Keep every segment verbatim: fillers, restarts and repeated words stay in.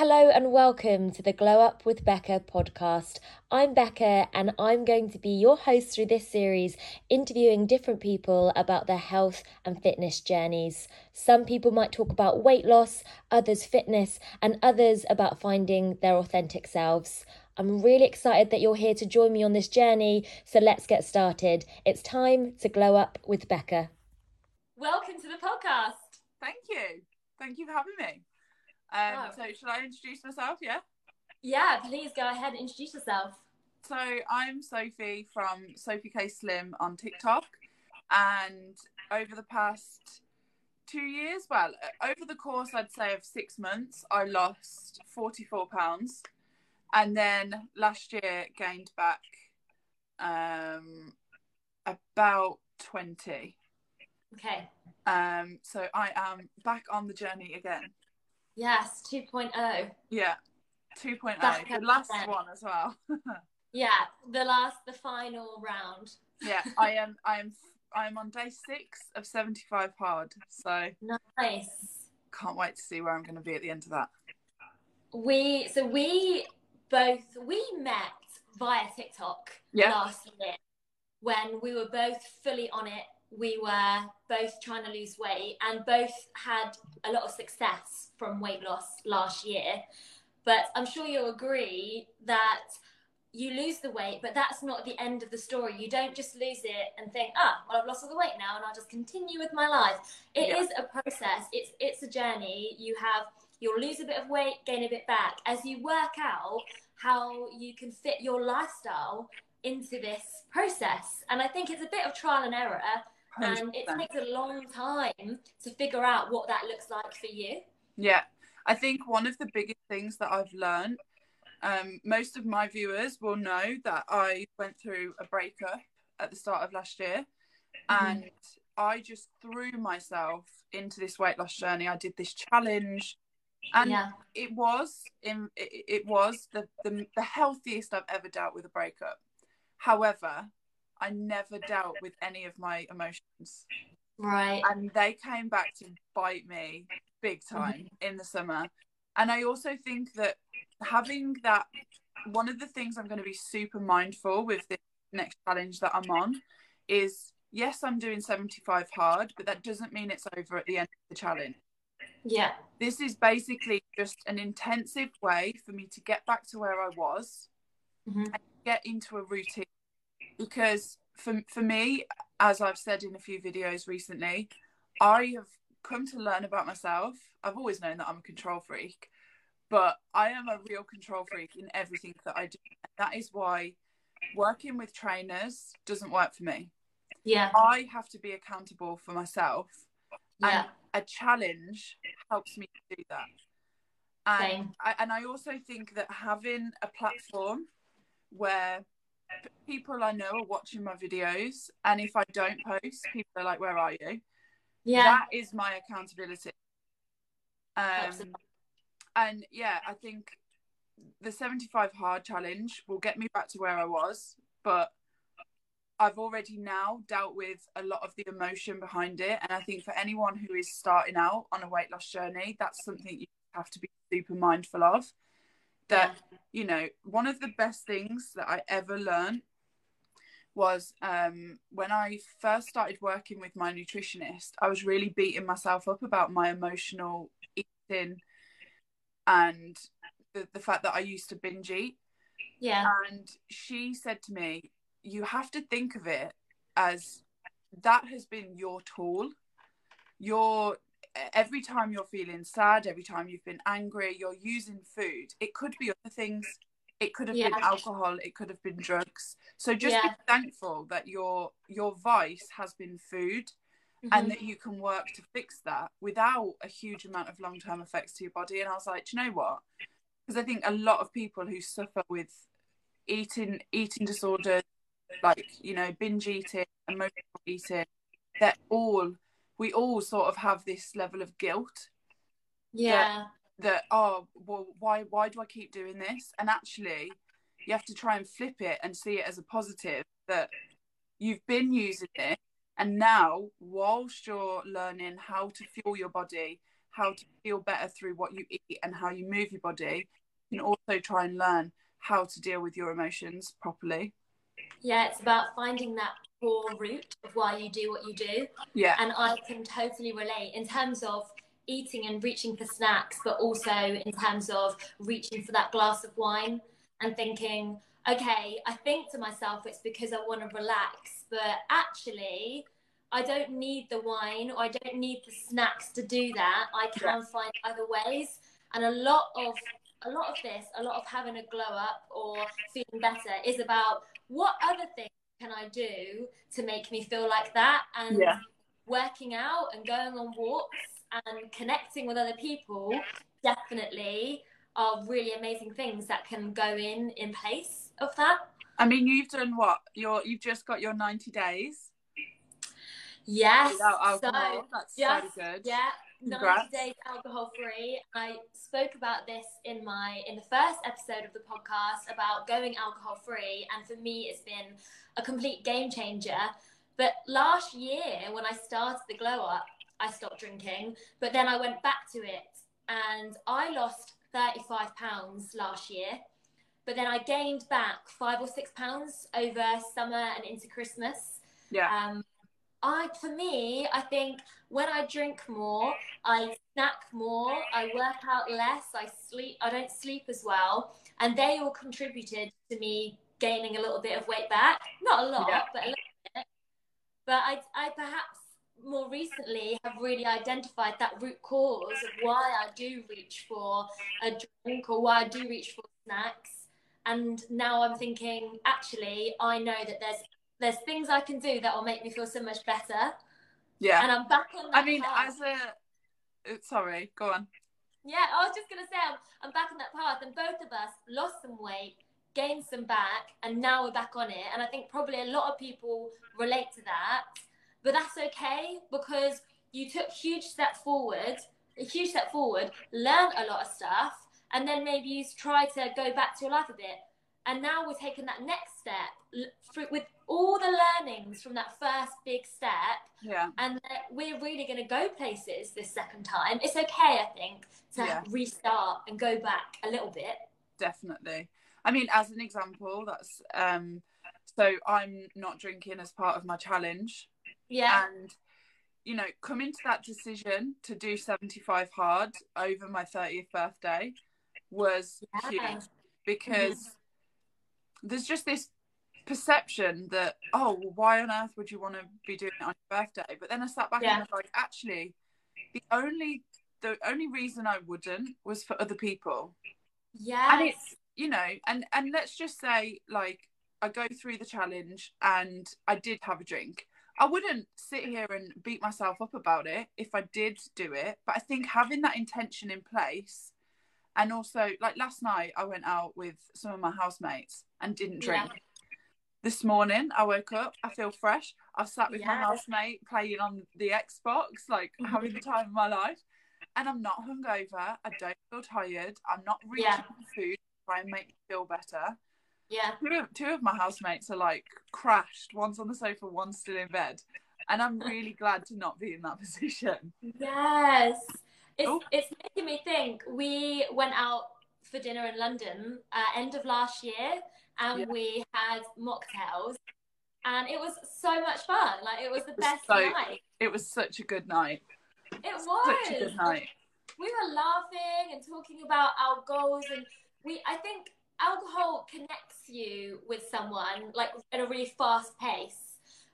Hello and welcome to the Glow Up with Becca podcast. I'm Becca and I'm going to be your host through this series, interviewing different people about their health and fitness journeys. Some people might talk about weight loss, others fitness, and others about finding their authentic selves. I'm really excited that you're here to join me on this journey, so let's get started. It's time to Glow Up with Becca. Welcome to the podcast. Thank you. Thank you for having me. Um, oh. So should I introduce myself, yeah? Yeah, please go ahead and introduce yourself. So I'm Sophie from Sophie K Slim on TikTok, and over the past two years, well, over the course I'd say of six months, I lost forty-four pounds, and then last year gained back um, about twenty. Okay. Um. So I am back on the journey again. Yes, two point oh. Yeah, two point oh. Back the last again. One as well. Yeah, the last, the final round. Yeah, I am I am, I am on day six of seventy-five hard, so... Nice. Can't wait to see where I'm going to be at the end of that. We, so we both, we met via TikTok yeah. last year when we were both fully on it. We were both trying to lose weight and both had a lot of success from weight loss last year. But I'm sure you'll agree that you lose the weight, but that's not the end of the story. You don't just lose it and think, ah, well, I've lost all the weight now and I'll just continue with my life. It yeah. is a process. It's it's a journey. You have, you'll lose a bit of weight, gain a bit back. As you work out how you can fit your lifestyle into this process. And I think it's a bit of trial and error. one hundred percent. And it takes a long time to figure out what that looks like for you. Yeah, I think one of the biggest things that I've learned, um, most of my viewers will know that I went through a breakup at the start of last year, mm-hmm. and I just threw myself into this weight loss journey. I did this challenge, and yeah. it was in it, it was the, the the healthiest I've ever dealt with a breakup. However, I never dealt with any of my emotions. Right. And they came back to bite me big time mm-hmm. in the summer. And I also think that having that, one of the things I'm going to be super mindful with this next challenge that I'm on is, yes, I'm doing seventy-five hard, but that doesn't mean it's over at the end of the challenge. Yeah. This is basically just an intensive way for me to get back to where I was mm-hmm. and get into a routine. Because for for me, as I've said in a few videos recently, I have come to learn about myself. I've always known that I'm a control freak, but I am a real control freak in everything that I do. That is why working with trainers doesn't work for me. Yeah. I have to be accountable for myself. Yeah. And a challenge helps me to do that. And Same. I, and I also think that having a platform where people I know are watching my videos, and if I don't post, people are like, where are you? Yeah, that is my accountability. Um Absolutely. And yeah, I think the seventy-five hard challenge will get me back to where I was, but I've already now dealt with a lot of the emotion behind it. And I think for anyone who is starting out on a weight loss journey, that's something you have to be super mindful of. That, you know, one of the best things that I ever learned was um, when I first started working with my nutritionist, I was really beating myself up about my emotional eating and the, the fact that I used to binge eat. Yeah. And she said to me, you have to think of it as that has been your tool, your every time you're feeling sad, every time you've been angry, you're using food. It could be other things. It could have yeah. been alcohol. It could have been drugs. So just yeah. be thankful that your your vice has been food mm-hmm. and that you can work to fix that without a huge amount of long-term effects to your body. And I was like, do you know what? Because I think a lot of people who suffer with eating, eating disorders, like, you know, binge eating, emotional eating, they're all... we all sort of have this level of guilt. Yeah. That, that, oh, well, why why do I keep doing this? And actually, you have to try and flip it and see it as a positive that you've been using it. And now, whilst you're learning how to fuel your body, how to feel better through what you eat and how you move your body, you can also try and learn how to deal with your emotions properly. Yeah, it's about finding that core root of why you do what you do. Yeah. And I can totally relate in terms of eating and reaching for snacks, but also in terms of reaching for that glass of wine and thinking, okay, I think to myself it's because I want to relax, but actually I don't need the wine or I don't need the snacks to do that. I can find other ways. And a lot of a lot of this, a lot of having a glow up or feeling better is about what other things can I do to make me feel like that? And yeah. working out and going on walks and connecting with other people definitely are really amazing things that can go in in place of that. I mean, you've done what? You're, you've just got your ninety days. Yes. Alcohol. So, that's yes, so good. Yeah. Congrats. ninety days alcohol free. I spoke about this in my in the first episode of the podcast about going alcohol free, and for me it's been a complete game changer. But last year when I started the glow up, I stopped drinking, but then I went back to it and I lost thirty-five pounds last year, but then I gained back five or six pounds over summer and into Christmas. Yeah. Um, I, for me, I think when I drink more, I snack more, I work out less, I sleep, I don't sleep as well. And they all contributed to me gaining a little bit of weight back. Not a lot, yeah. but a little bit. But I, I perhaps more recently have really identified that root cause of why I do reach for a drink or why I do reach for snacks. And now I'm thinking, actually, I know that there's There's things I can do that will make me feel so much better. Yeah. And I'm back on that I mean, path. as a... Sorry, go on. Yeah, I was just going to say, I'm, I'm back on that path. And both of us lost some weight, gained some back, and now we're back on it. And I think probably a lot of people relate to that. But that's okay, because you took huge step forward, a huge step forward, learned a lot of stuff, and then maybe you try to go back to your life a bit. And now we're taking that next step with all the learnings from that first big step. Yeah. And we're really going to go places this second time. It's okay, I think, to yeah. restart and go back a little bit. Definitely. I mean, as an example, that's um, so I'm not drinking as part of my challenge. Yeah. And, you know, coming to that decision to do seventy-five hard over my thirtieth birthday was yeah. huge, because... Mm-hmm. There's just this perception that, oh, well, why on earth would you want to be doing it on your birthday? But then I sat back yeah. and I was like, actually, the only the only reason I wouldn't was for other people. Yeah. And it's, you know, and, and let's just say, like, I go through the challenge and I did have a drink. I wouldn't sit here and beat myself up about it if I did do it. But I think having that intention in place. And also, like last night, I went out with some of my housemates and didn't drink. Yeah. This morning, I woke up, I feel fresh. I've sat with yeah. my housemate playing on the Xbox, like having the time of my life. And I'm not hungover. I don't feel tired. I'm not reaching yeah. for food to try and make me feel better. Yeah. Two of, two of my housemates are like crashed. One's on the sofa, one's still in bed. And I'm really glad to not be in that position. Yes. It's, it's making me think. We went out for dinner in London uh, end of last year, and yeah. we had mocktails, and it was so much fun. Like, it was the it was best so, night. It was such a good night. It was such a good night. We were laughing and talking about our goals, and we. I think alcohol connects you with someone, like, at a really fast pace.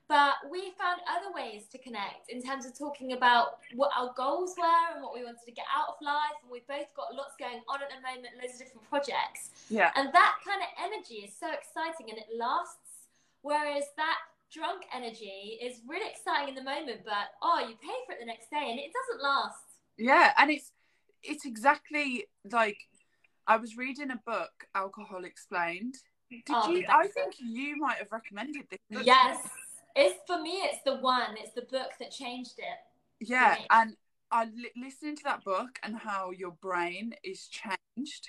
But we found other ways to connect in terms of talking about what our goals were and what we wanted to get out of life. And we've both got lots going on at the moment, loads of different projects. Yeah. And that kind of energy is so exciting and it lasts. Whereas that drunk energy is really exciting in the moment, but, oh, you pay for it the next day and it doesn't last. Yeah. And it's, it's exactly like, I was reading a book, Alcohol Explained. Did oh, you, I think you might have recommended this book. Yes. It's, for me, it's the one. It's the book that changed it. Yeah, and I li- listening to that book and how your brain is changed.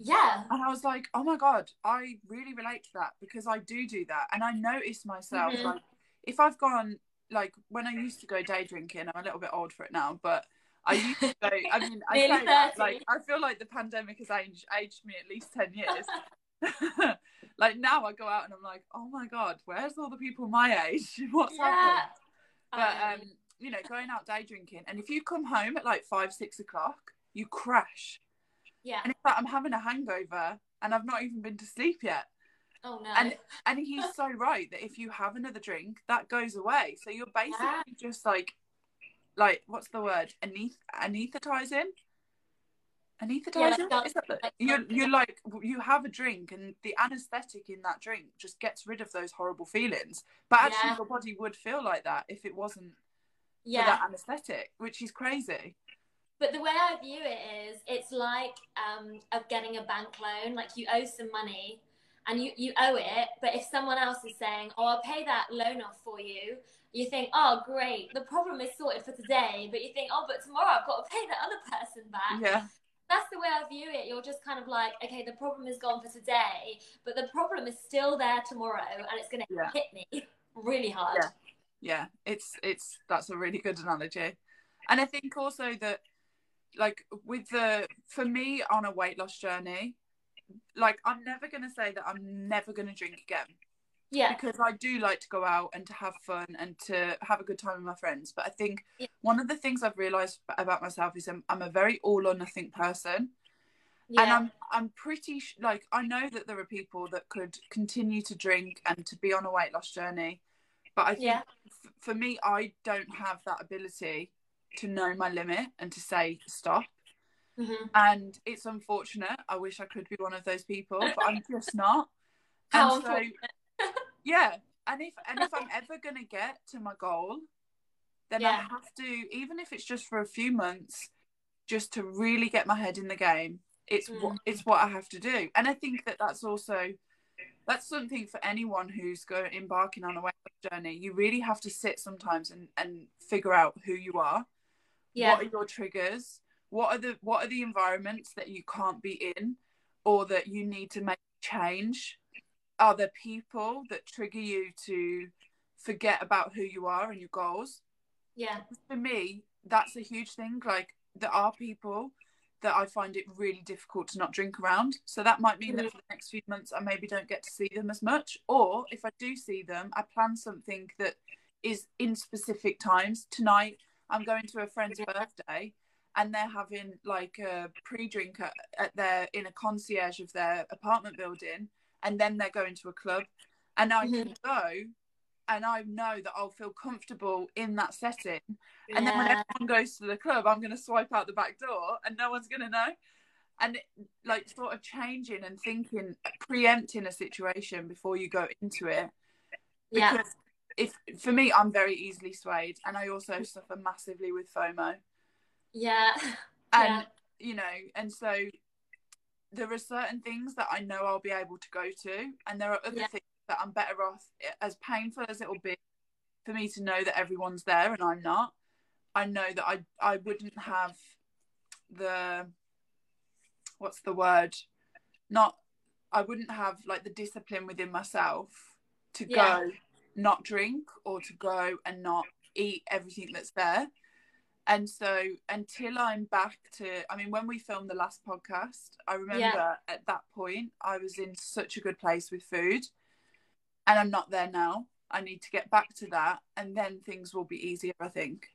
Yeah. And I was like, oh, my God, I really relate to that, because I do do that. And I notice myself, mm-hmm. like, if I've gone, like, when I used to go day drinking, I'm a little bit old for it now, but I used to go, I mean, I say that, like, I feel like the pandemic has aged, aged me at least ten years. Like, now I go out and I'm like, oh my god, where's all the people my age? What's yeah. happened? But um, you know, going out day drinking, and if you come home at like five, six o'clock, you crash. Yeah. And it's like, I'm having a hangover and I've not even been to sleep yet. Oh no. And and he's so right that if you have another drink, that goes away. So you're basically yeah. just like, like what's the word? Aneth anesthetizing. Anesthetizing. Yeah, like, like, you're you're like, you have a drink, and the anesthetic in that drink just gets rid of those horrible feelings. But actually, yeah. your body would feel like that if it wasn't yeah. for that anesthetic, which is crazy. But the way I view it is, it's like um, of getting a bank loan. Like, you owe some money, and you, you owe it, but if someone else is saying, oh, I'll pay that loan off for you, you think, oh, great, the problem is sorted for today, but you think, oh, but tomorrow I've got to pay that other person back. Yeah. That's the way I view it. You're just kind of like, okay, the problem is gone for today, but the problem is still there tomorrow, and it's going to yeah. hit me really hard. Yeah, yeah. It's, it's, that's a really good analogy. And I think also that, like, with the, for me on a weight loss journey, like, I'm never going to say that I'm never going to drink again. Yeah. Because I do like to go out and to have fun and to have a good time with my friends. But I think yeah. one of the things I've realised about myself is I'm, I'm a very all or nothing person. Yeah. And I'm, I'm pretty, sh like, I know that there are people that could continue to drink and to be on a weight loss journey. But I think yeah. f for me, I don't have that ability to know my limit and to say stop. Mm-hmm. And it's unfortunate. I wish I could be one of those people, but I'm just not. And so, yeah. And if and if I'm ever gonna get to my goal, then yeah. I have to, even if it's just for a few months, just to really get my head in the game. It's mm. what it's what I have to do. And I think that that's also that's something for anyone who's going embarking on a weight loss journey. You really have to sit sometimes and and figure out who you are. Yeah. What are your triggers? What are the what are the environments that you can't be in, or that you need to make change? Are there people that trigger you to forget about who you are and your goals? Yeah. For me, that's a huge thing. Like, there are people that I find it really difficult to not drink around. So that might mean mm-hmm. that for the next few months I maybe don't get to see them as much. Or if I do see them, I plan something that is in specific times. Tonight I'm going to a friend's birthday, and they're having like a pre-drink at, at their in a concierge of their apartment building, and then they're going to a club, and I mm-hmm. can go, and I know that I'll feel comfortable in that setting. Yeah. And then when everyone goes to the club, I'm going to swipe out the back door, and no one's going to know. And it, like, sort of changing and thinking, preempting a situation before you go into it. Because yeah. if for me, I'm very easily swayed, and I also suffer massively with FOMO. Yeah. And, yeah. you know, and so there are certain things that I know I'll be able to go to, and there are other yeah. things that I'm better off, as painful as it will be for me to know that everyone's there and I'm not. I know that I, I wouldn't have the, what's the word? Not, I wouldn't have like the discipline within myself to yeah. go not drink, or to go and not eat everything that's there. And so until I'm back to, I mean, when we filmed the last podcast, I remember yeah. at that point, I was in such a good place with food, and I'm not there now. I need to get back to that, and then things will be easier, I think.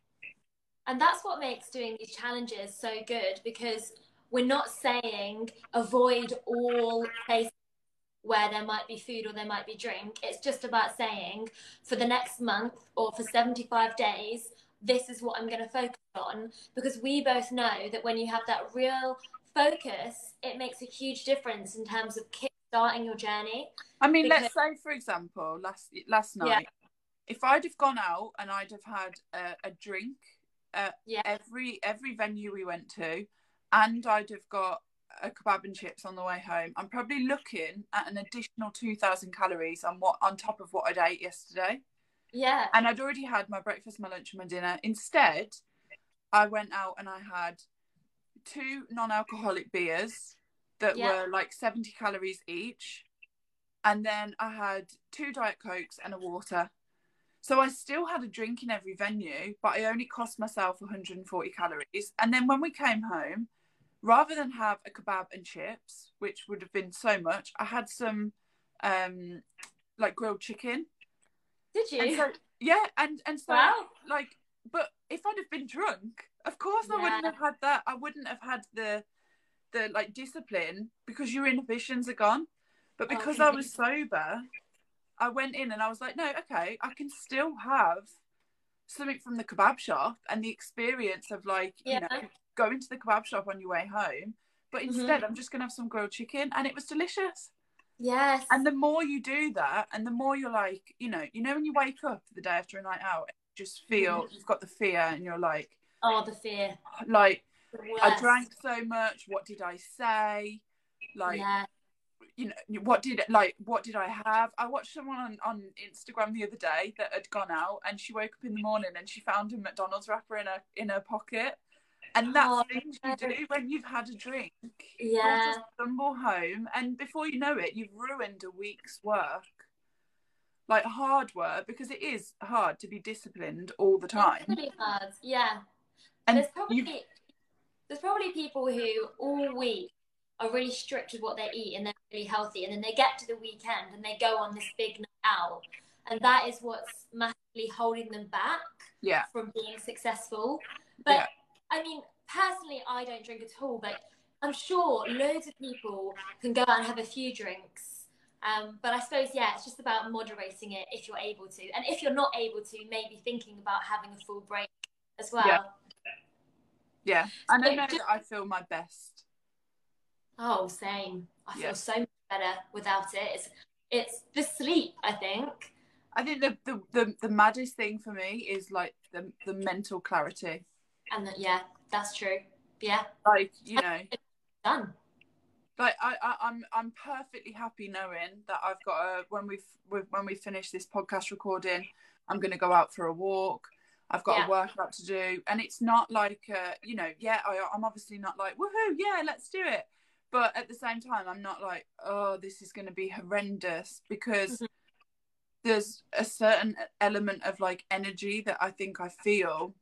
And that's what makes doing these challenges so good, because we're not saying avoid all places where there might be food or there might be drink. It's just about saying, for the next month or for seventy-five days, this is what I'm going to focus on, because we both know that when you have that real focus, it makes a huge difference in terms of kick-starting your journey. I mean, because... let's say, for example, last last night, yeah. if I'd have gone out and I'd have had a, a drink at yeah. every, every venue we went to, and I'd have got a kebab and chips on the way home, I'm probably looking at an additional two thousand calories on, what, on top of what I'd ate yesterday. Yeah. And I'd already had my breakfast, my lunch and my dinner. Instead, I went out and I had two non-alcoholic beers that yeah. were like seventy calories each. And then I had two Diet Cokes and a water. So I still had a drink in every venue, but I only cost myself one hundred forty calories. And then when we came home, rather than have a kebab and chips, which would have been so much, I had some um, like grilled chicken. Did you? And so, yeah. And, and so wow. like, but if I'd have been drunk, of course yeah. I wouldn't have had that. I wouldn't have had the, the like discipline, because your inhibitions are gone. But because okay. I was sober, I went in and I was like, no, okay, I can still have something from the kebab shop and the experience of like, yeah. you know, going to the kebab shop on your way home. But instead, mm-hmm. I'm just going to have some grilled chicken. And it was delicious. Yes. And the more you do that, and the more you're like, you know, you know, when you wake up the day after a night out, and you just feel mm-hmm. you've got the fear and you're like, oh, the fear. Like, I drank so much. What did I say? Like, yeah. you know, what did like what did I have? I watched someone on, on Instagram the other day that had gone out, and she woke up in the morning and she found a McDonald's wrapper in her in her pocket. And that's oh, things you do when you've had a drink. Yeah. You'll just stumble home, and before you know it, you've ruined a week's work. Like hard work, because it is hard to be disciplined all the time. It's really hard, yeah. And there's probably you... there's probably people who all week are really strict with what they eat and they're really healthy, and then they get to the weekend and they go on this big night out, and that is what's massively holding them back yeah. from being successful. But yeah. I mean, personally, I don't drink at all, but I'm sure loads of people can go out and have a few drinks. Um, but I suppose, yeah, it's just about moderating it if you're able to. And if you're not able to, maybe thinking about having a full break as well. Yeah, yeah. And so I know just... that I feel my best. Oh, same. I feel yeah. so much better without it. It's, it's the sleep, I think. I think the, the, the, the maddest thing for me is like the, the mental clarity. And that, yeah, that's true. Yeah. Like, you know. It's done. Like, I, I, I'm I'm perfectly happy knowing that I've got a, when we've, when we finish this podcast recording, I'm going to go out for a walk. I've got yeah. a workout to do. And it's not like, uh, you know, yeah, I, I'm obviously not like, woohoo, yeah, let's do it. But at the same time, I'm not like, oh, this is going to be horrendous, because mm-hmm. there's a certain element of like energy that I think I feel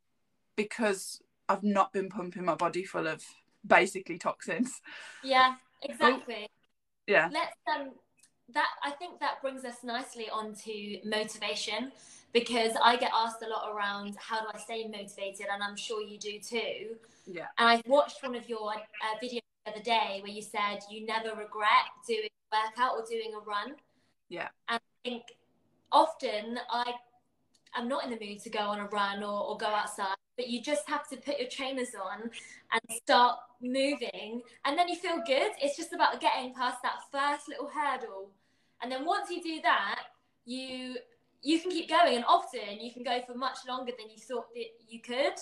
because I've not been pumping my body full of basically toxins. Yeah, exactly. Yeah. Let's um that I think that brings us nicely onto motivation, because I get asked a lot around how do I stay motivated, and I'm sure you do too. Yeah. And I watched one of your uh, videos the other day where you said you never regret doing a workout or doing a run. Yeah. And I think often I I'm not in the mood to go on a run or, or go outside, but you just have to put your trainers on and start moving, and then you feel good. It's just about getting past that first little hurdle, and then once you do that, you you can keep going, and often you can go for much longer than you thought that you could.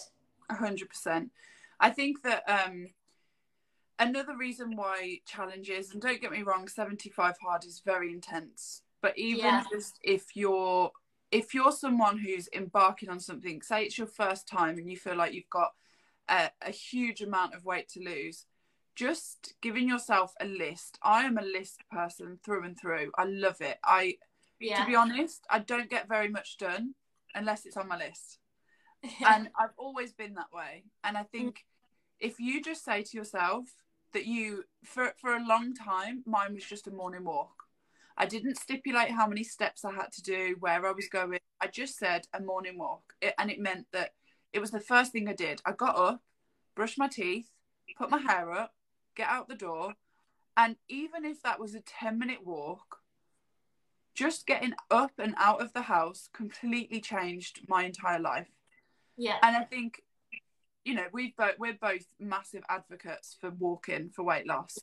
one hundred percent. I think that um another reason why challenges, and don't get me wrong, seventy-five hard is very intense, but even yeah. just if you're if you're someone who's embarking on something, say it's your first time and you feel like you've got a, a huge amount of weight to lose, just giving yourself a list. I am a list person through and through. I love it. I, yeah. to be honest, I don't get very much done unless it's on my list. And I've always been that way. And I think if you just say to yourself that you, for, for a long time, mine was just a morning walk. I didn't stipulate how many steps I had to do, where I was going. I just said a morning walk. It, and it meant that it was the first thing I did. I got up, brushed my teeth, put my hair up, get out the door. And even if that was a ten minute walk, just getting up and out of the house completely changed my entire life. Yeah. And I think, you know, we've both, we're both massive advocates for walking for weight loss.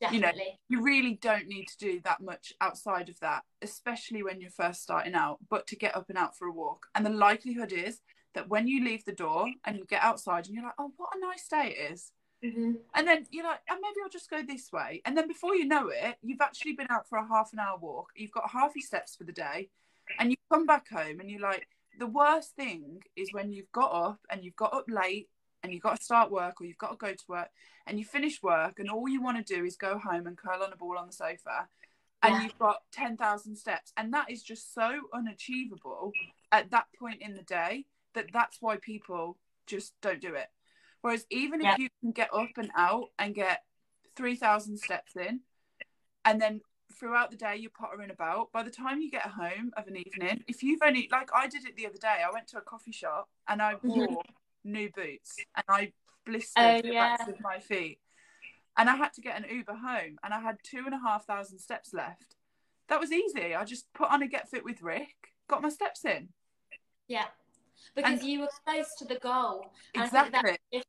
Definitely. You know, you really don't need to do that much outside of that, especially when you're first starting out, but to get up and out for a walk. And the likelihood is that when you leave the door and you get outside and you're like, oh, what a nice day it is. Mm-hmm. And then you're like, oh, maybe I'll just go this way. And then before you know it, you've actually been out for a half an hour walk. You've got half your steps for the day, and you come back home and you're like, the worst thing is when you've got up and you've got up late and you've got to start work or you've got to go to work, and you finish work and all you want to do is go home and curl on a ball on the sofa. and yeah. you've got ten thousand steps. And that is just so unachievable at that point in the day that that's why people just don't do it. Whereas even yeah. if you can get up and out and get three thousand steps in, and then throughout the day you're pottering about, by the time you get home of an evening, if you've only, like I did it the other day, I went to a coffee shop and I wore mm-hmm. new boots and I blistered oh, the yeah. backs of my feet. And I had to get an Uber home and I had two and a half thousand steps left. That was easy. I just put on a Get Fit with Rick, got my steps in. Yeah. Because and, you were close to the goal. And exactly. I think that if,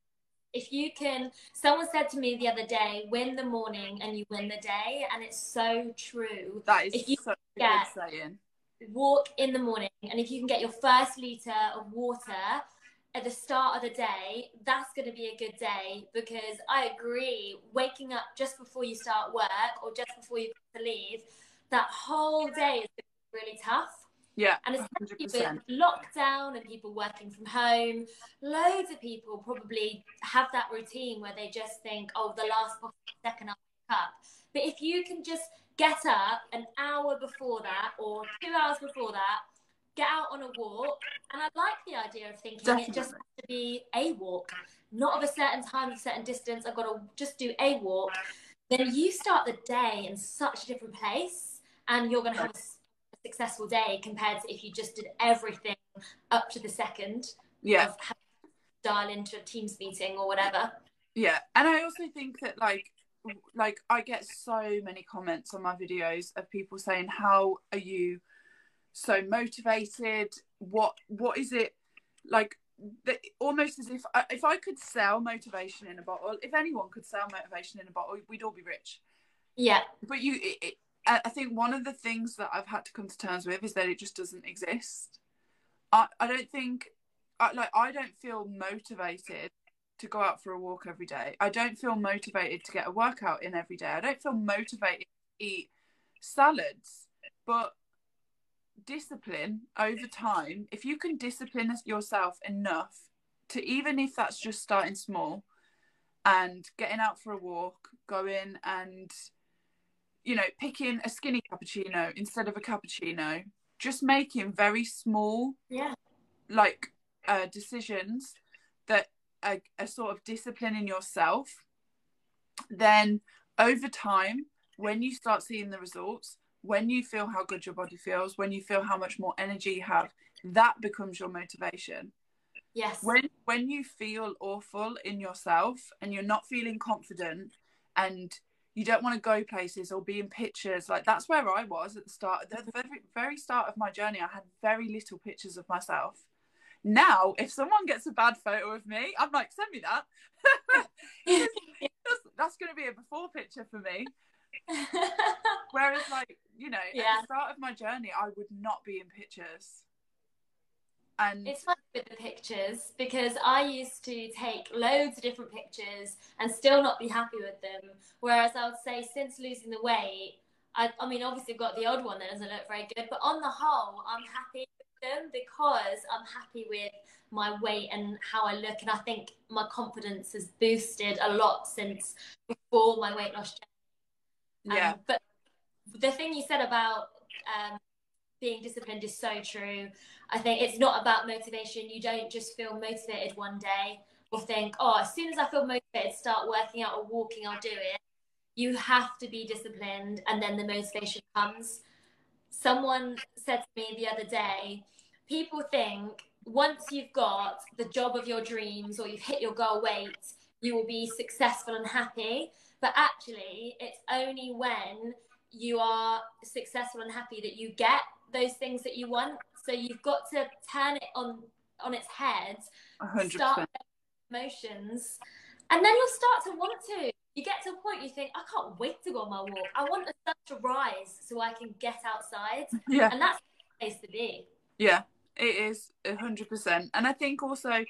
if you can, someone said to me the other day, win the morning and you win the day. And it's so true. That is if you so good saying. Walk in the morning, and if you can get your first litre of water at the start of the day, that's going to be a good day. Because I agree, waking up just before you start work or just before you leave, that whole day is really tough. Yeah, and especially one hundred percent. With lockdown and people working from home, loads of people probably have that routine where they just think, oh, the last second I'll wake up. But if you can just get up an hour before that or two hours before that, get out on a walk. And I like the idea of thinking Definitely. It just has to be a walk, not of a certain time, a certain distance. I've got to just do a walk. Then you start the day in such a different place, and you're going to have a successful day compared to if you just did everything up to the second. Yeah. Of having to dial into a Teams meeting or whatever. Yeah. And I also think that, like, like I get so many comments on my videos of people saying, how are you so motivated, what what is it like, the, almost as if I, if I could sell motivation in a bottle, if anyone could sell motivation in a bottle, we'd all be rich. Yeah, but you it, it, I think one of the things that I've had to come to terms with is that it just doesn't exist. I, I don't think I, like I don't feel motivated to go out for a walk every day. I don't feel motivated to get a workout in every day. I don't feel motivated to eat salads. But discipline over time, if you can discipline yourself enough to, even if that's just starting small and getting out for a walk, going and, you know, picking a skinny cappuccino instead of a cappuccino, just making very small yeah like uh decisions that are, are sort of disciplining yourself, then over time, when you start seeing the results, when you feel how good your body feels, when you feel how much more energy you have, that becomes your motivation. Yes. When when you feel awful in yourself and you're not feeling confident and you don't want to go places or be in pictures, like that's where I was at the start, the very, very start of my journey. I had very little pictures of myself. Now, if someone gets a bad photo of me, I'm like, send me that. That's, that's going to be a before picture for me. Whereas, like, you know, yeah. at the start of my journey, I would not be in pictures. And it's funny with the pictures, because I used to take loads of different pictures and still not be happy with them. Whereas I would say since losing the weight, I, I mean, obviously I've got the odd one that doesn't look very good, but on the whole, I'm happy with them because I'm happy with my weight and how I look. And I think my confidence has boosted a lot since before my weight loss journey. Yeah, um, but the thing you said about um, being disciplined is so true. I think it's not about motivation. You don't just feel motivated one day or think, oh, as soon as I feel motivated, start working out or walking, I'll do it. You have to be disciplined, and then the motivation comes. Someone said to me the other day, people think once you've got the job of your dreams or you've hit your goal weight, you will be successful and happy. But actually, it's only when you are successful and happy that you get those things that you want. So you've got to turn it on on its head, one hundred percent. Start emotions, and then you'll start to want to. You get to a point you think, I can't wait to go on my walk. I want the sun to rise so I can get outside. Yeah. And that's the place to be. Yeah, it is one hundred percent. And I think also,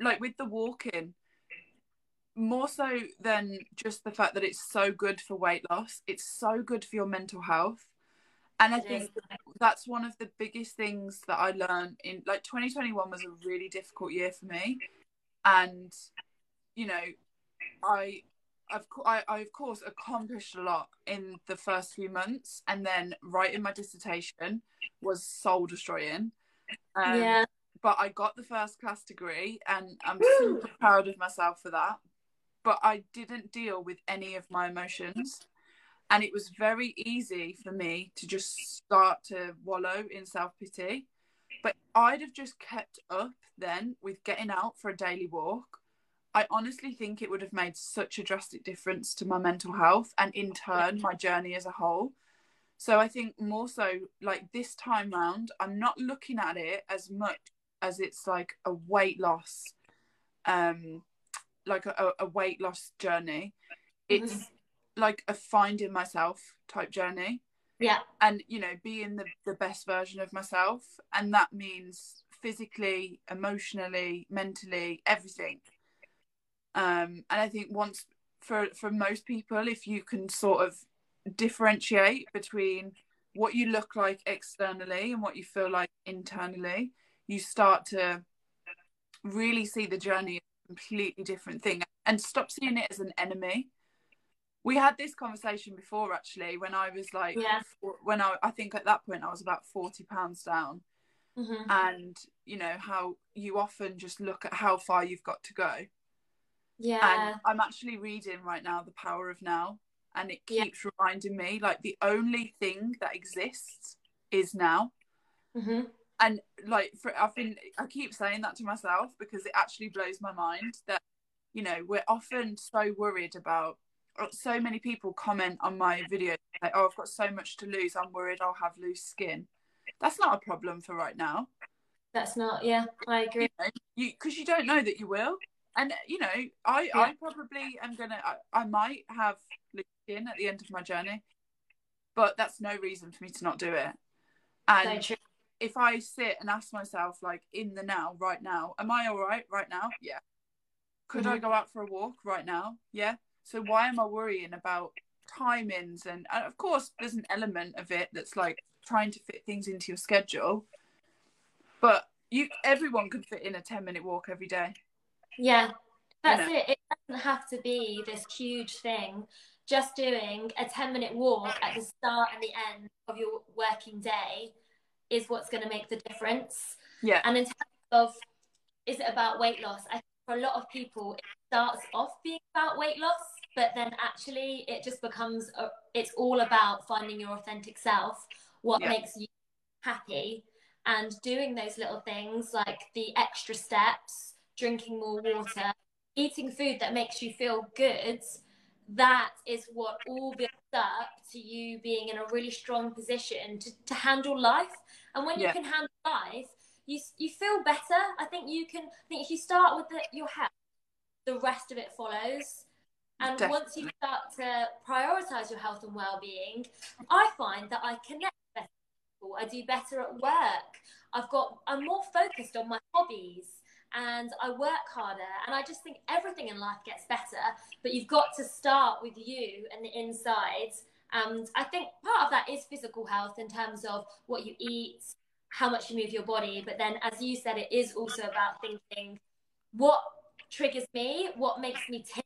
like with the walking, more so than just the fact that it's so good for weight loss, it's so good for your mental health. And I think that's one of the biggest things that I learned in, like, twenty twenty-one was a really difficult year for me. And, you know, I I've, I, I of course accomplished a lot in the first few months, and then writing my dissertation was soul destroying. Um, yeah. But I got the first class degree, and I'm super proud of myself for that. But I didn't deal with any of my emotions, and it was very easy for me to just start to wallow in self-pity. But I'd have just kept up then with getting out for a daily walk. I honestly think it would have made such a drastic difference to my mental health, and in turn my journey as a whole. So I think more so like this time round, I'm not looking at it as much as it's like a weight loss, um, like a, a weight loss journey. It's mm-hmm. like a finding myself type journey. Yeah. And, you know, being the, the best version of myself. And that means physically, emotionally, mentally, everything. Um, and I think once for, for most people, if you can sort of differentiate between what you look like externally and what you feel like internally, you start to really see the journey as a completely different thing and stop seeing it as an enemy. We had this conversation before, actually, when I was like, yeah. when I, I think at that point I was about forty pounds down. Mm-hmm. And, you know, how you often just look at how far you've got to go. Yeah. And I'm actually reading right now The Power of Now, and it keeps yeah. reminding me, like, the only thing that exists is now. Mm-hmm. And like for, I've been, I keep saying that to myself because it actually blows my mind that, you know, we're often so worried about, so many people comment on my video like, oh, I've got so much to lose, I'm worried I'll have loose skin. That's not a problem for right now. That's not, yeah, I agree. You because you, you don't know that you will. And, you know, I, yeah. I probably am going to, I might have loose skin at the end of my journey, but that's no reason for me to not do it. And so if I sit and ask myself, like, in the now, right now, am I all right right now? Yeah. Could mm-hmm. I go out for a walk right now? Yeah. So why am I worrying about timings? And, and of course, there's an element of it that's like trying to fit things into your schedule. But you, everyone can fit in a ten minute walk every day. Yeah, that's it. It doesn't have to be this huge thing. Just doing a ten minute walk at the start and the end of your working day is what's going to make the difference. Yeah. And in terms of, is it about weight loss? I think for a lot of people, it starts off being about weight loss, but then actually it just becomes, a, it's all about finding your authentic self, what yeah. makes you happy, and doing those little things like the extra steps, drinking more water, eating food that makes you feel good. That is what all builds up to you being in a really strong position to, to handle life. And when yeah. you can handle life, you you feel better. I think you can, I think if you start with the, your health, the rest of it follows. And Definitely. Once you start to prioritize your health and well-being, I find that I connect better with people. I do better at work. I've got, I'm more focused on my hobbies. And I work harder, and I just think everything in life gets better, but you've got to start with you and the insides. And I think part of that is physical health in terms of what you eat, how much you move your body. But then, as you said, it is also about thinking, what triggers me? What makes me tick?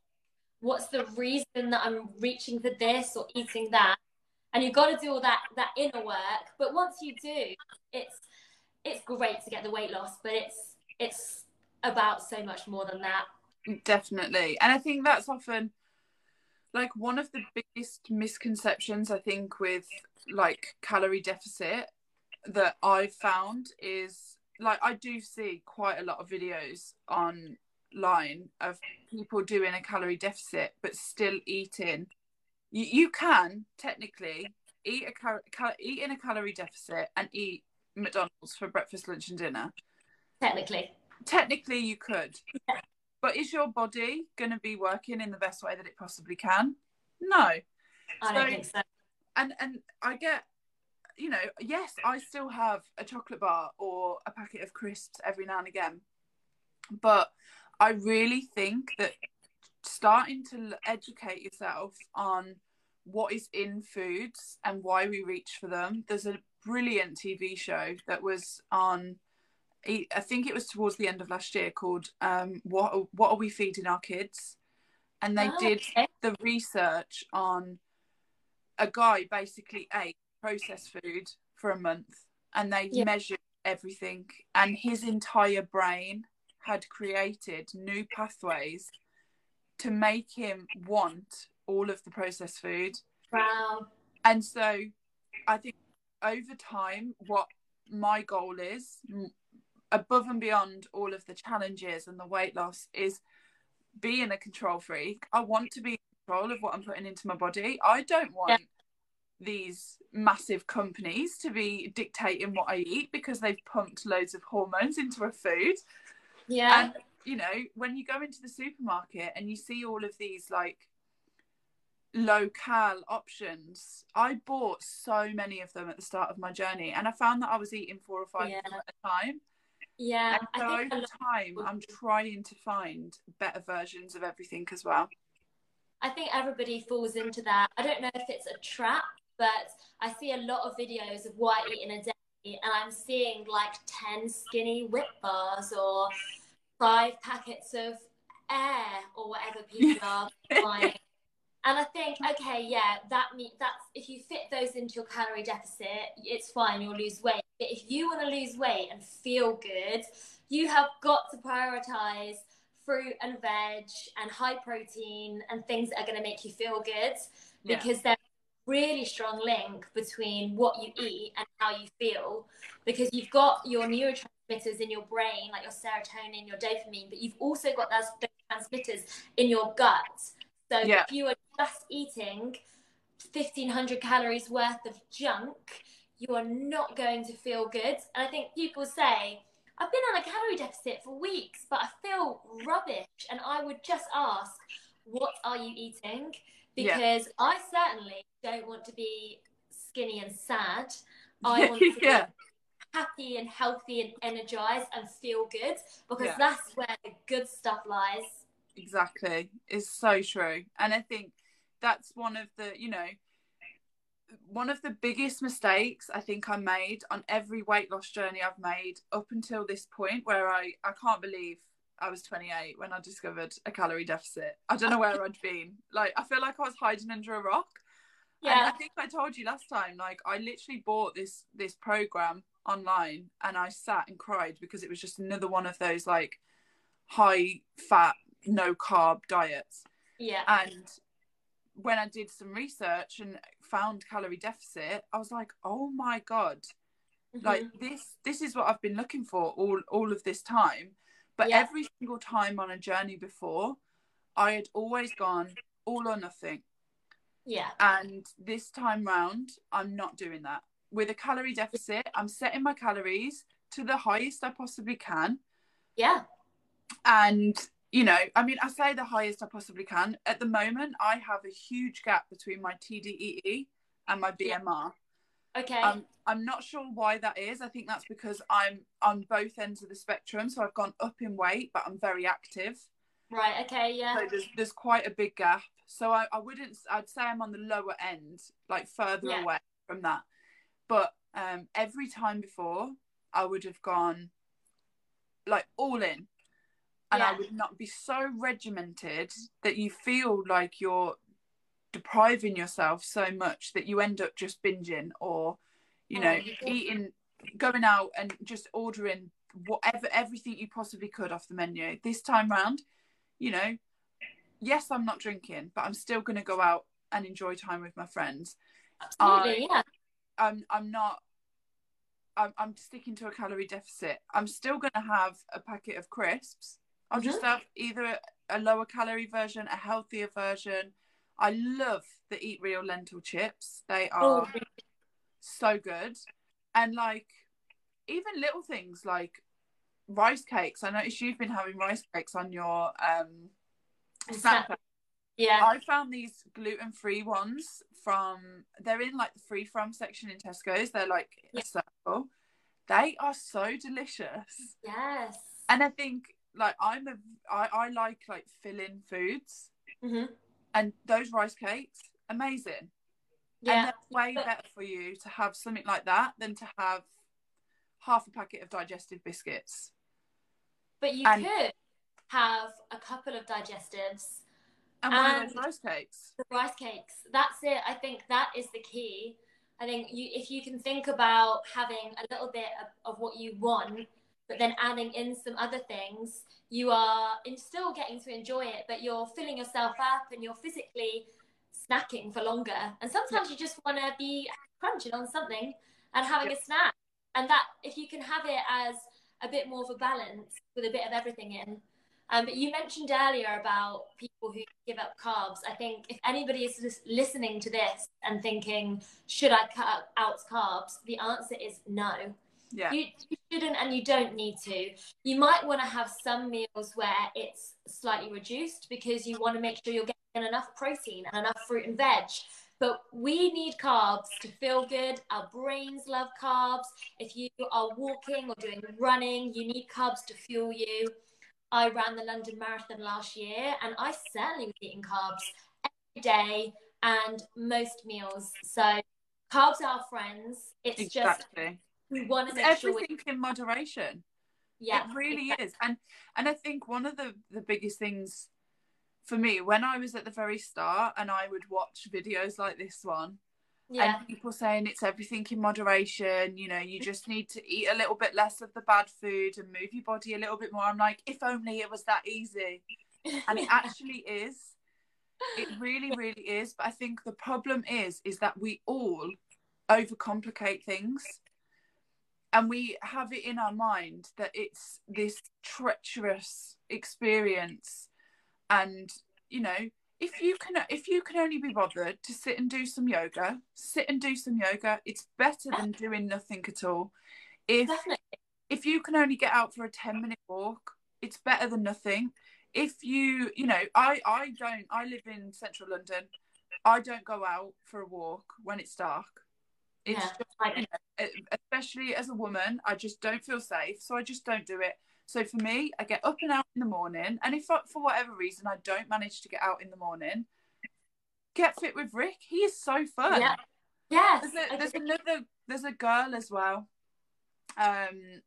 What's the reason that I'm reaching for this or eating that? And you've got to do all that, that inner work. But once you do, it's, it's great to get the weight loss, but it's, it's, about so much more than that. Definitely. And I think that's often like one of the biggest misconceptions, I think, with like calorie deficit that I've found is like, I do see quite a lot of videos online of people doing a calorie deficit but still eating. You, you can technically eat a cal- cal- eat in a calorie deficit and eat McDonald's for breakfast, lunch and dinner. Technically. Technically you could, yeah. But is your body going to be working in the best way that it possibly can? No. I don't so, think so. And, and I get, you know, yes, I still have a chocolate bar or a packet of crisps every now and again. But I really think that starting to educate yourself on what is in foods and why we reach for them. There's a brilliant T V show that was on, I think it was towards the end of last year, called um, What What Are We Feeding Our Kids? and they oh, did okay. the research on a guy basically ate processed food for a month, and they yeah. measured everything, and his entire brain had created new pathways to make him want all of the processed food. Wow. And so I think over time, what my goal is, above and beyond all of the challenges and the weight loss, is being a control freak. I want to be in control of what I'm putting into my body. I don't want yeah. these massive companies to be dictating what I eat because they've pumped loads of hormones into a food. Yeah. And, you know, when you go into the supermarket and you see all of these like low-cal options, I bought so many of them at the start of my journey, and I found that I was eating four or five yeah. at a time. Yeah. And so I think over time, I'm trying to find better versions of everything as well. I think everybody falls into that. I don't know if it's a trap, but I see a lot of videos of what I eat in a day, and I'm seeing like ten skinny whip bars or five packets of air or whatever people are buying. And I think, okay, yeah, that means that's, if you fit those into your calorie deficit, it's fine, you'll lose weight. But if you want to lose weight and feel good, you have got to prioritize fruit and veg and high protein and things that are going to make you feel good, because yeah. there's a really strong link between what you eat and how you feel, because you've got your neurotransmitters in your brain, like your serotonin, your dopamine, but you've also got those transmitters in your gut. So yeah. if you are just eating fifteen hundred calories worth of junk, you are not going to feel good. And I think people say, I've been on a calorie deficit for weeks, but I feel rubbish. And I would just ask, what are you eating? Because yeah. I certainly don't want to be skinny and sad. I want to yeah. be happy and healthy and energized and feel good, because yeah. that's where the good stuff lies. Exactly. It's so true. And I think that's one of the, you know, one of the biggest mistakes I think I made on every weight loss journey I've made up until this point, where I, I can't believe I was twenty-eight when I discovered a calorie deficit. I don't know where I'd been. Like, I feel like I was hiding under a rock. Yeah. And I think I told you last time, like, I literally bought this, this program online, and I sat and cried because it was just another one of those like high fat, no carb diets. Yeah. And when I did some research and found calorie deficit, I was like, oh my god, mm-hmm. like this this is what I've been looking for all all of this time. But yeah. every single time on a journey before, I had always gone all or nothing. Yeah. And this time round, I'm not doing that. With a calorie deficit, I'm setting my calories to the highest I possibly can. Yeah. And you know, I mean, I say the highest I possibly can. At the moment, I have a huge gap between my T D E E and my B M R. Okay. Um, I'm not sure why that is. I think that's because I'm on both ends of the spectrum. So I've gone up in weight, but I'm very active. Right, okay, yeah. So there's, there's quite a big gap. So I, I wouldn't, I'd say I'm on the lower end, like further yeah. away from that. But um, every time before, I would have gone like all in. And yeah. I would not be so regimented that you feel like you're depriving yourself so much that you end up just binging, or, you know, oh, eating, going out and just ordering whatever, everything you possibly could off the menu. This time round, you know, yes, I'm not drinking, but I'm still going to go out and enjoy time with my friends. Absolutely, I, yeah. I'm, I'm not. I'm, I'm sticking to a calorie deficit. I'm still going to have a packet of crisps. I'll mm-hmm. just have either a lower calorie version, a healthier version. I love the Eat Real lentil chips. They are oh. so good. And like, even little things like rice cakes. I noticed you've been having rice cakes on your um, snack. Yeah. I found these gluten-free ones from, they're in like the free from section in Tesco's. They're like yeah. a circle. They are so delicious. Yes. And I think, like I'm a, I, I like like fill-in foods, mm-hmm. and those rice cakes, amazing. Yeah, and they're way better for you to have something like that than to have half a packet of digestive biscuits. But you and, could have a couple of digestives And one and of those rice cakes. The rice cakes. That's it. I think that is the key. I think you, if you can think about having a little bit of, of what you want, but then adding in some other things, you are in still getting to enjoy it, but you're filling yourself up and you're physically snacking for longer. And sometimes you just want to be crunching on something and having yep. a snack. And that, if you can have it as a bit more of a balance with a bit of everything in. Um, but you mentioned earlier about people who give up carbs. I think if anybody is listening to this and thinking, should I cut out carbs? The answer is no. Yeah. You, you shouldn't, and you don't need to. You might want to have some meals where it's slightly reduced because you want to make sure you're getting enough protein and enough fruit and veg. But we need carbs to feel good. Our brains love carbs. If you are walking or doing running, you need carbs to fuel you. I ran the London Marathon last year, and I certainly was eating carbs every day and most meals. So carbs are our friends. It's exactly. just... We want to make everything sure we... in moderation. Yeah, it really exactly. is. And and I think one of the, the biggest things for me, when I was at the very start and I would watch videos like this one, yeah. and people saying it's everything in moderation, you know, you just need to eat a little bit less of the bad food and move your body a little bit more. I'm like, if only it was that easy. And it actually is. It really, really is. But I think the problem is, is that we all overcomplicate things. And we have it in our mind that it's this treacherous experience. And, you know, if you can if you can only be bothered to sit and do some yoga, sit and do some yoga, it's better than doing nothing at all. If, if you can only get out for a ten-minute walk, it's better than nothing. If you, you know, I, I don't, I live in central London. I don't go out for a walk when it's dark. It's yeah, just, like, you know, especially as a woman, I just don't feel safe, so I just don't do it. So for me, I get up and out in the morning, and if I, for whatever reason I don't manage to get out in the morning, Get Fit with Rick, he is so fun. Yeah, yes. There's, a, there's another there's a girl as well. Um,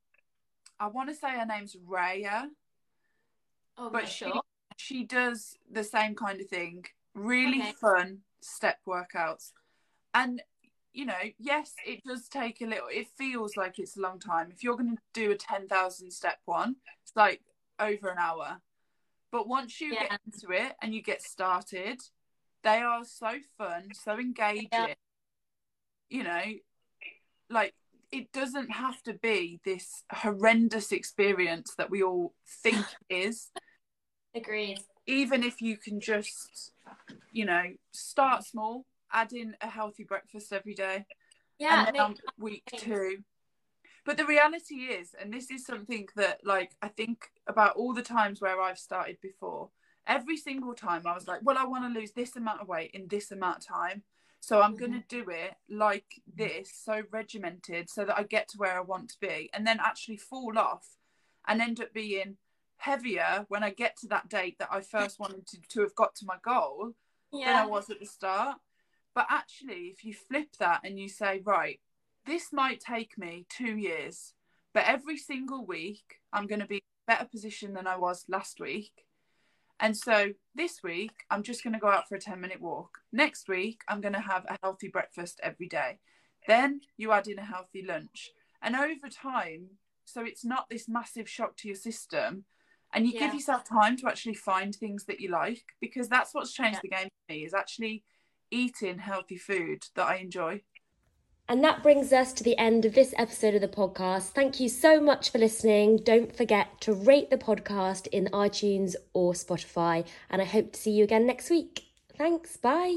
I want to say her name's Raya. Oh, but she, sure. she does the same kind of thing. Really okay. fun step workouts, and. You know, yes, it does take a little, it feels like it's a long time. If you're going to do a ten thousand step one, it's like over an hour. But once you yeah. get into it and you get started, they are so fun, so engaging. Yeah. You know, like it doesn't have to be this horrendous experience that we all think it is. Agreed. Even if you can just, you know, start small. Add in a healthy breakfast every day, yeah, and then on week two. But the reality is, and this is something that, like, I think about all the times where I've started before, every single time I was like, well, I want to lose this amount of weight in this amount of time, so I'm mm-hmm. going to do it like this, so regimented, so that I get to where I want to be, and then actually fall off and end up being heavier when I get to that date that I first wanted to, to have got to my goal yeah. than I was at the start. But actually, if you flip that and you say, right, this might take me two years, but every single week I'm going to be in a better position than I was last week. And so this week, I'm just going to go out for a ten-minute walk. Next week, I'm going to have a healthy breakfast every day. Then you add in a healthy lunch. And over time, so it's not this massive shock to your system. And you yeah. give yourself time to actually find things that you like, because that's what's changed yeah. the game for me, is actually eating healthy food that I enjoy. And that brings us to the end of this episode of the podcast. Thank you so much for listening. Don't forget to rate the podcast in iTunes or Spotify, and I hope to see you again next week. Thanks, bye.